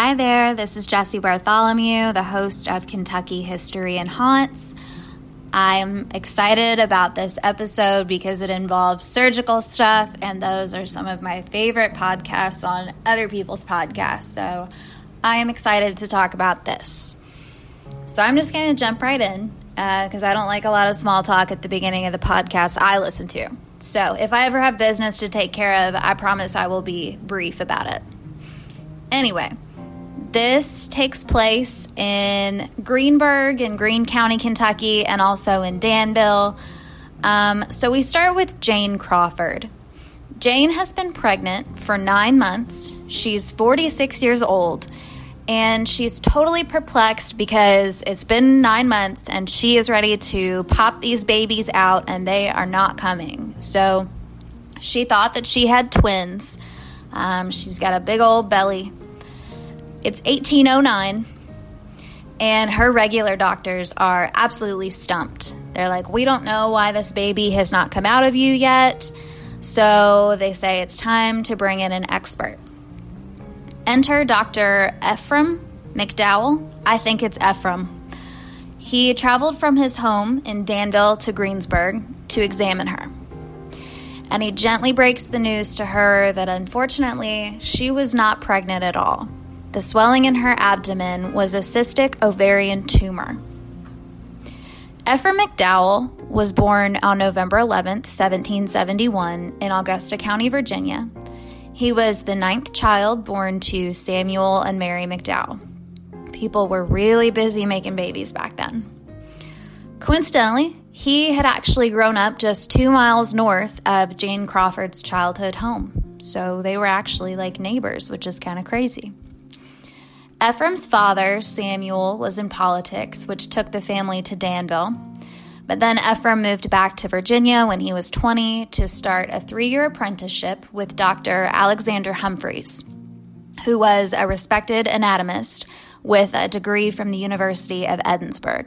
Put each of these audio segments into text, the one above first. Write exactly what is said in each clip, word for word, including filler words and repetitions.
Hi there, this is Jesse Bartholomew, the host of Kentucky History and Haunts. I'm excited about this episode because it involves surgical stuff, and those are some of my favorite podcasts on other people's podcasts, so I am excited to talk about this. So I'm just going to jump right in because uh, I don't like a lot of small talk at the beginning of the podcast I listen to. So if I ever have business to take care of, I promise I will be brief about it. Anyway, this takes place in Greenberg in Greene County, Kentucky, and also in Danville. Um, so we start with Jane Crawford. Jane has been pregnant for nine months. She's forty-six years old, and she's totally perplexed because it's been nine months, and she is ready to pop these babies out, and they are not coming. So she thought that she had twins. Um, she's got a big old belly. It's eighteen oh nine, and her regular doctors are absolutely stumped. They're like, we don't know why this baby has not come out of you yet, so they say it's time to bring in an expert. Enter Doctor Ephraim McDowell. I think it's Ephraim. He traveled from his home in Danville to Greensburg to examine her, and he gently breaks the news to her that unfortunately she was not pregnant at all. The swelling in her abdomen was a cystic ovarian tumor. Ephraim McDowell was born on November eleventh, seventeen seventy-one, in Augusta County, Virginia. He was the ninth child born to Samuel and Mary McDowell. People were really busy making babies back then. Coincidentally, he had actually grown up just two miles north of Jane Crawford's childhood home, so they were actually like neighbors, which is kind of crazy. Ephraim's father, Samuel, was in politics, which took the family to Danville. But then Ephraim moved back to Virginia when he was twenty to start a three-year apprenticeship with Doctor Alexander Humphreys, who was a respected anatomist with a degree from the University of Edinburgh.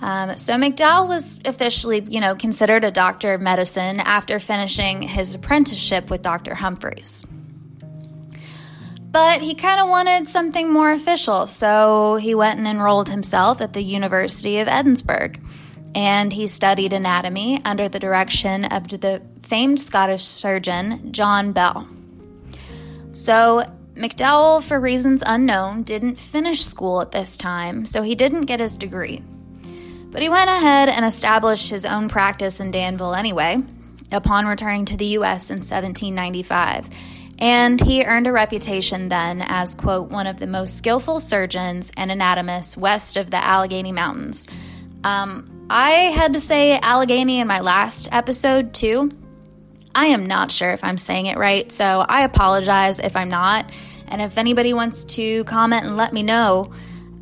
Um, so McDowell was officially, you know, considered a doctor of medicine after finishing his apprenticeship with Doctor Humphreys. But he kind of wanted something more official, so he went and enrolled himself at the University of Edinburgh, and he studied anatomy under the direction of the famed Scottish surgeon John Bell. So McDowell, for reasons unknown, didn't finish school at this time, so he didn't get his degree. But he went ahead and established his own practice in Danville anyway, upon returning to the U S in seventeen ninety-five. And he earned a reputation then as, quote, one of the most skillful surgeons and anatomists west of the Allegheny Mountains. Um, I had to say Allegheny in my last episode, too. I am not sure if I'm saying it right, so I apologize if I'm not. And if anybody wants to comment and let me know,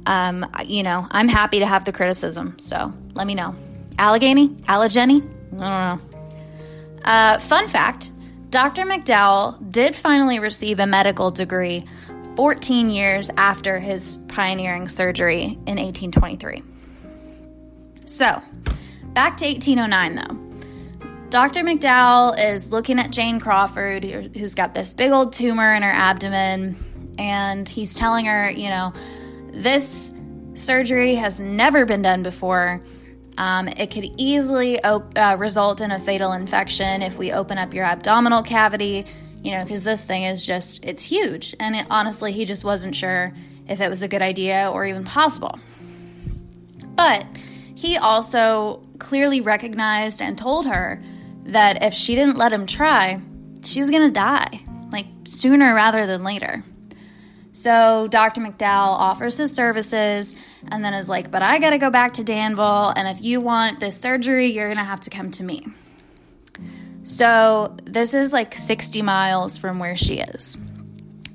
um, you know, I'm happy to have the criticism. So let me know. Allegheny? Allegheny? I don't know. Uh, fun fact. Doctor McDowell did finally receive a medical degree fourteen years after his pioneering surgery in eighteen twenty-three. So, back to eighteen oh nine though. Doctor McDowell is looking at Jane Crawford, who's got this big old tumor in her abdomen, and he's telling her, you know, this surgery has never been done before. Um, it could easily op- uh, result in a fatal infection if we open up your abdominal cavity, you know, because this thing is just, it's huge. And it, honestly, he just wasn't sure if it was a good idea or even possible. But he also clearly recognized and told her that if she didn't let him try, she was going to die, like sooner rather than later. So Doctor McDowell offers his services and then is like, but I got to go back to Danville, and if you want this surgery, you're going to have to come to me. So this is like sixty miles from where she is,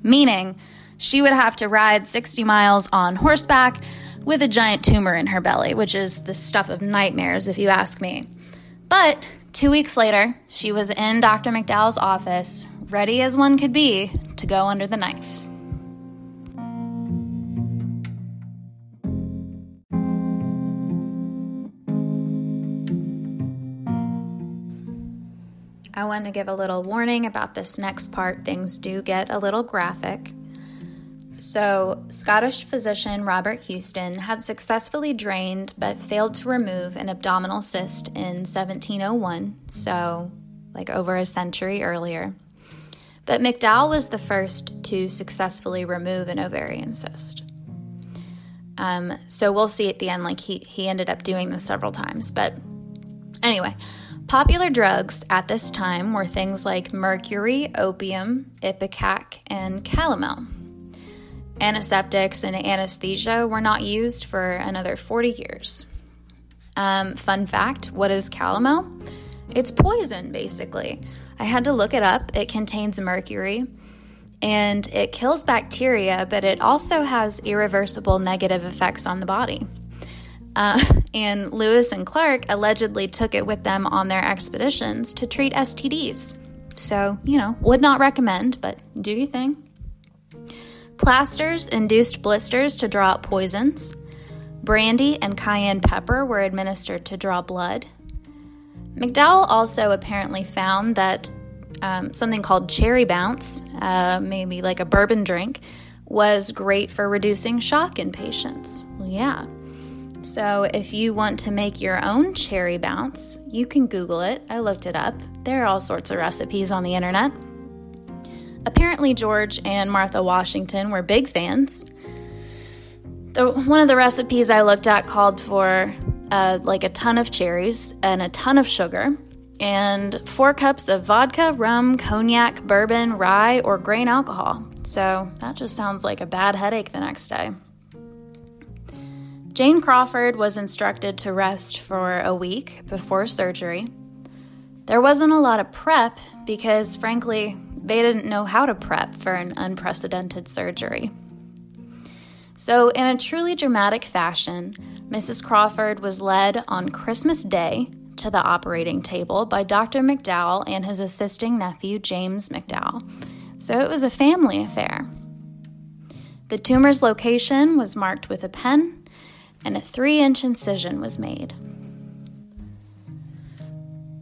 meaning she would have to ride sixty miles on horseback with a giant tumor in her belly, which is the stuff of nightmares if you ask me. But two weeks later, she was in Doctor McDowell's office, ready as one could be to go under the knife. I want to give a little warning about this next part. Things do get a little graphic. So, Scottish physician Robert Houston had successfully drained but failed to remove an abdominal cyst in seventeen oh one, so like over a century earlier. But McDowell was the first to successfully remove an ovarian cyst. Um, so we'll see at the end, like he, he ended up doing this several times. But anyway, popular drugs at this time were things like mercury, opium, ipecac, and calomel. Antiseptics and anesthesia were not used for another forty years. Um, fun fact, what is calomel? It's poison, basically. I had to look it up. It contains mercury, and it kills bacteria, but it also has irreversible negative effects on the body. Uh, and Lewis and Clark allegedly took it with them on their expeditions to treat S T Ds. So, you know, would not recommend, but do your thing. Plasters induced blisters to draw out poisons. Brandy and cayenne pepper were administered to draw blood. McDowell also apparently found that um, something called cherry bounce, uh, maybe like a bourbon drink, was great for reducing shock in patients. Well, yeah. So if you want to make your own cherry bounce, you can Google it. I looked it up. There are all sorts of recipes on the internet. Apparently, George and Martha Washington were big fans. The, one of the recipes I looked at called for Uh, like a ton of cherries and a ton of sugar, and four cups of vodka, rum, cognac, bourbon, rye, or grain alcohol. So that just sounds like a bad headache the next day. Jane Crawford was instructed to rest for a week before surgery. There wasn't a lot of prep because, frankly, they didn't know how to prep for an unprecedented surgery. So, in a truly dramatic fashion, Missus Crawford was led on Christmas Day to the operating table by Doctor McDowell and his assisting nephew, James McDowell. So it was a family affair. The tumor's location was marked with a pen, and a three-inch incision was made.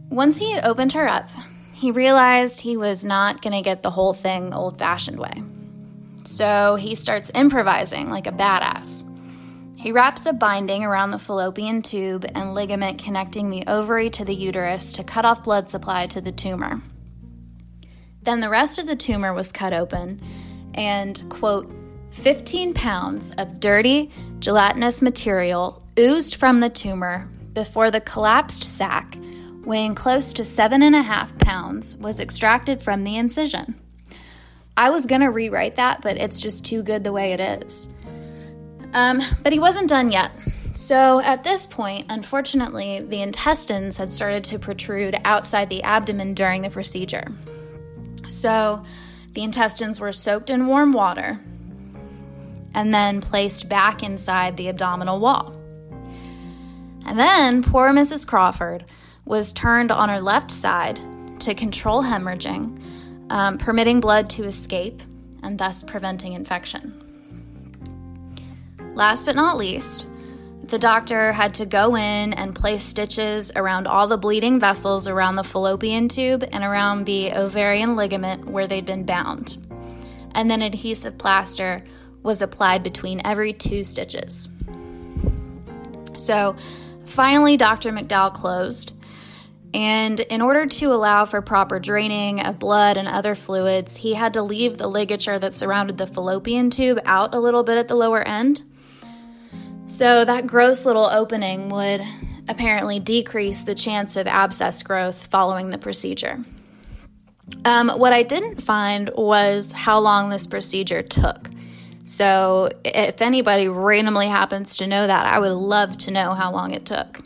Once he had opened her up, he realized he was not going to get the whole thing old-fashioned way. So he starts improvising like a badass. He wraps a binding around the fallopian tube and ligament connecting the ovary to the uterus to cut off blood supply to the tumor. Then the rest of the tumor was cut open, and, quote, fifteen pounds of dirty, gelatinous material oozed from the tumor before the collapsed sac, weighing close to seven and a half pounds, was extracted from the incision. I was going to rewrite that, but it's just too good the way it is. Um, but he wasn't done yet. So at this point, unfortunately, the intestines had started to protrude outside the abdomen during the procedure. So the intestines were soaked in warm water and then placed back inside the abdominal wall. And then poor Missus Crawford was turned on her left side to control hemorrhaging, Um, permitting blood to escape and thus preventing infection. Last but not least, the doctor had to go in and place stitches around all the bleeding vessels around the fallopian tube and around the ovarian ligament where they'd been bound. And then adhesive plaster was applied between every two stitches. So finally, Doctor McDowell closed. And in order to allow for proper draining of blood and other fluids, he had to leave the ligature that surrounded the fallopian tube out a little bit at the lower end. So that gross little opening would apparently decrease the chance of abscess growth following the procedure. Um, what I didn't find was how long this procedure took. So if anybody randomly happens to know that, I would love to know how long it took.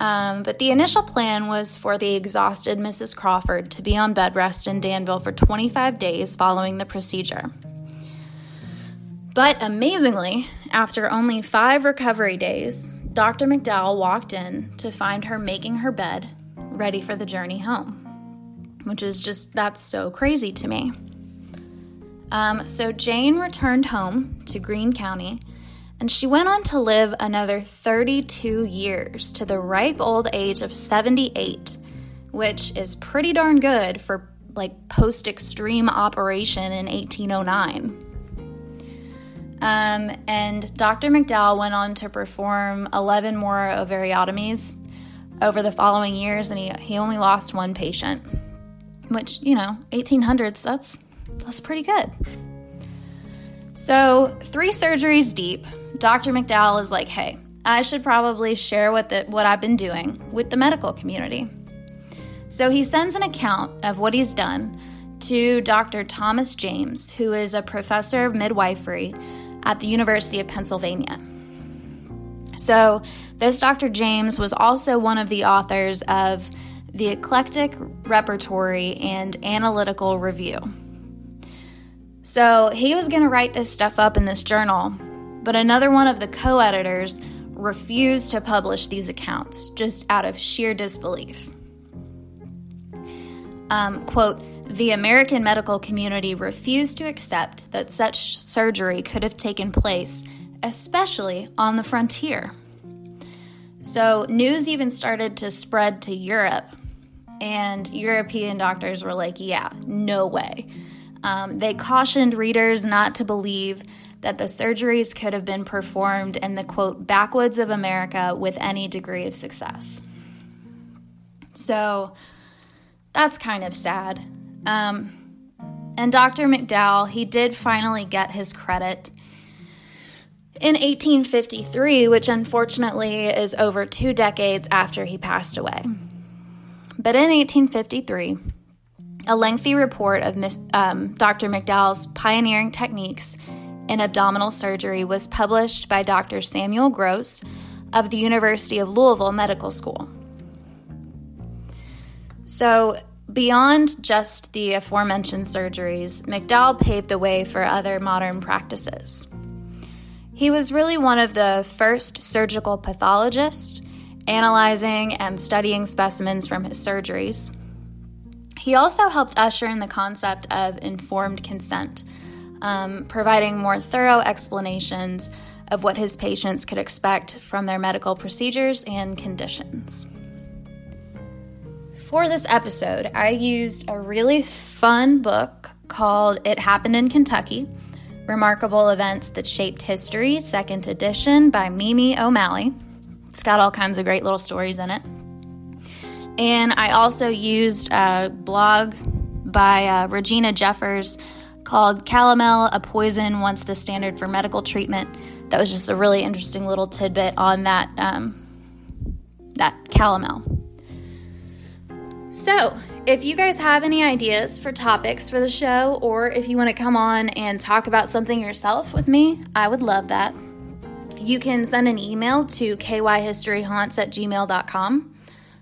Um, but the initial plan was for the exhausted Missus Crawford to be on bed rest in Danville for twenty-five days following the procedure. But amazingly, after only five recovery days, Doctor McDowell walked in to find her making her bed, ready for the journey home. Which is just, that's so crazy to me. Um, so Jane returned home to Greene County, and she went on to live another thirty-two years to the ripe old age of seventy-eight, which is pretty darn good for, like, post-extreme operation in eighteen oh nine. Um, and Doctor McDowell went on to perform eleven more ovariotomies over the following years, and he, he only lost one patient, which, you know, eighteen hundreds, that's, that's pretty good. So three surgeries deep, Doctor McDowell is like, hey, I should probably share what the, what I've been doing with the medical community. So he sends an account of what he's done to Doctor Thomas James, who is a professor of midwifery at the University of Pennsylvania. So this Doctor James was also one of the authors of the Eclectic Repertory and Analytical Review. So he was going to write this stuff up in this journal, but another one of the co-editors refused to publish these accounts just out of sheer disbelief. Um, quote, the American medical community refused to accept that such surgery could have taken place, especially on the frontier. So news even started to spread to Europe, and European doctors were like, yeah, no way. Um, they cautioned readers not to believe that the surgeries could have been performed in the, quote, backwoods of America with any degree of success. So that's kind of sad. Um, and Doctor McDowell, he did finally get his credit in eighteen fifty-three, which unfortunately is over two decades after he passed away. But in eighteen fifty-three, a lengthy report of um, Doctor McDowell's pioneering techniques in abdominal surgery was published by Doctor Samuel Gross of the University of Louisville Medical School. So beyond just the aforementioned surgeries, McDowell paved the way for other modern practices. He was really one of the first surgical pathologists, analyzing and studying specimens from his surgeries. He also helped usher in the concept of informed consent, um, providing more thorough explanations of what his patients could expect from their medical procedures and conditions. For this episode, I used a really fun book called It Happened in Kentucky: Remarkable Events That Shaped History, second edition, by Mimi O'Malley. It's got all kinds of great little stories in it. And I also used a blog by uh, Regina Jeffers called Calomel, a Poison Once the Standard for Medical Treatment. That was just a really interesting little tidbit on that, um, that calomel. So if you guys have any ideas for topics for the show, or if you want to come on and talk about something yourself with me, I would love that. You can send an email to k y history haunts at gmail dot com.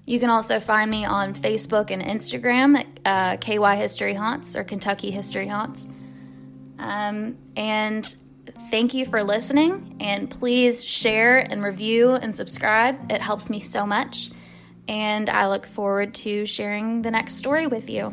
You can also find me on Facebook and Instagram at uh, K Y History Haunts or Kentucky History Haunts. Um, and thank you for listening. And please share and review and subscribe. It helps me so much. And I look forward to sharing the next story with you.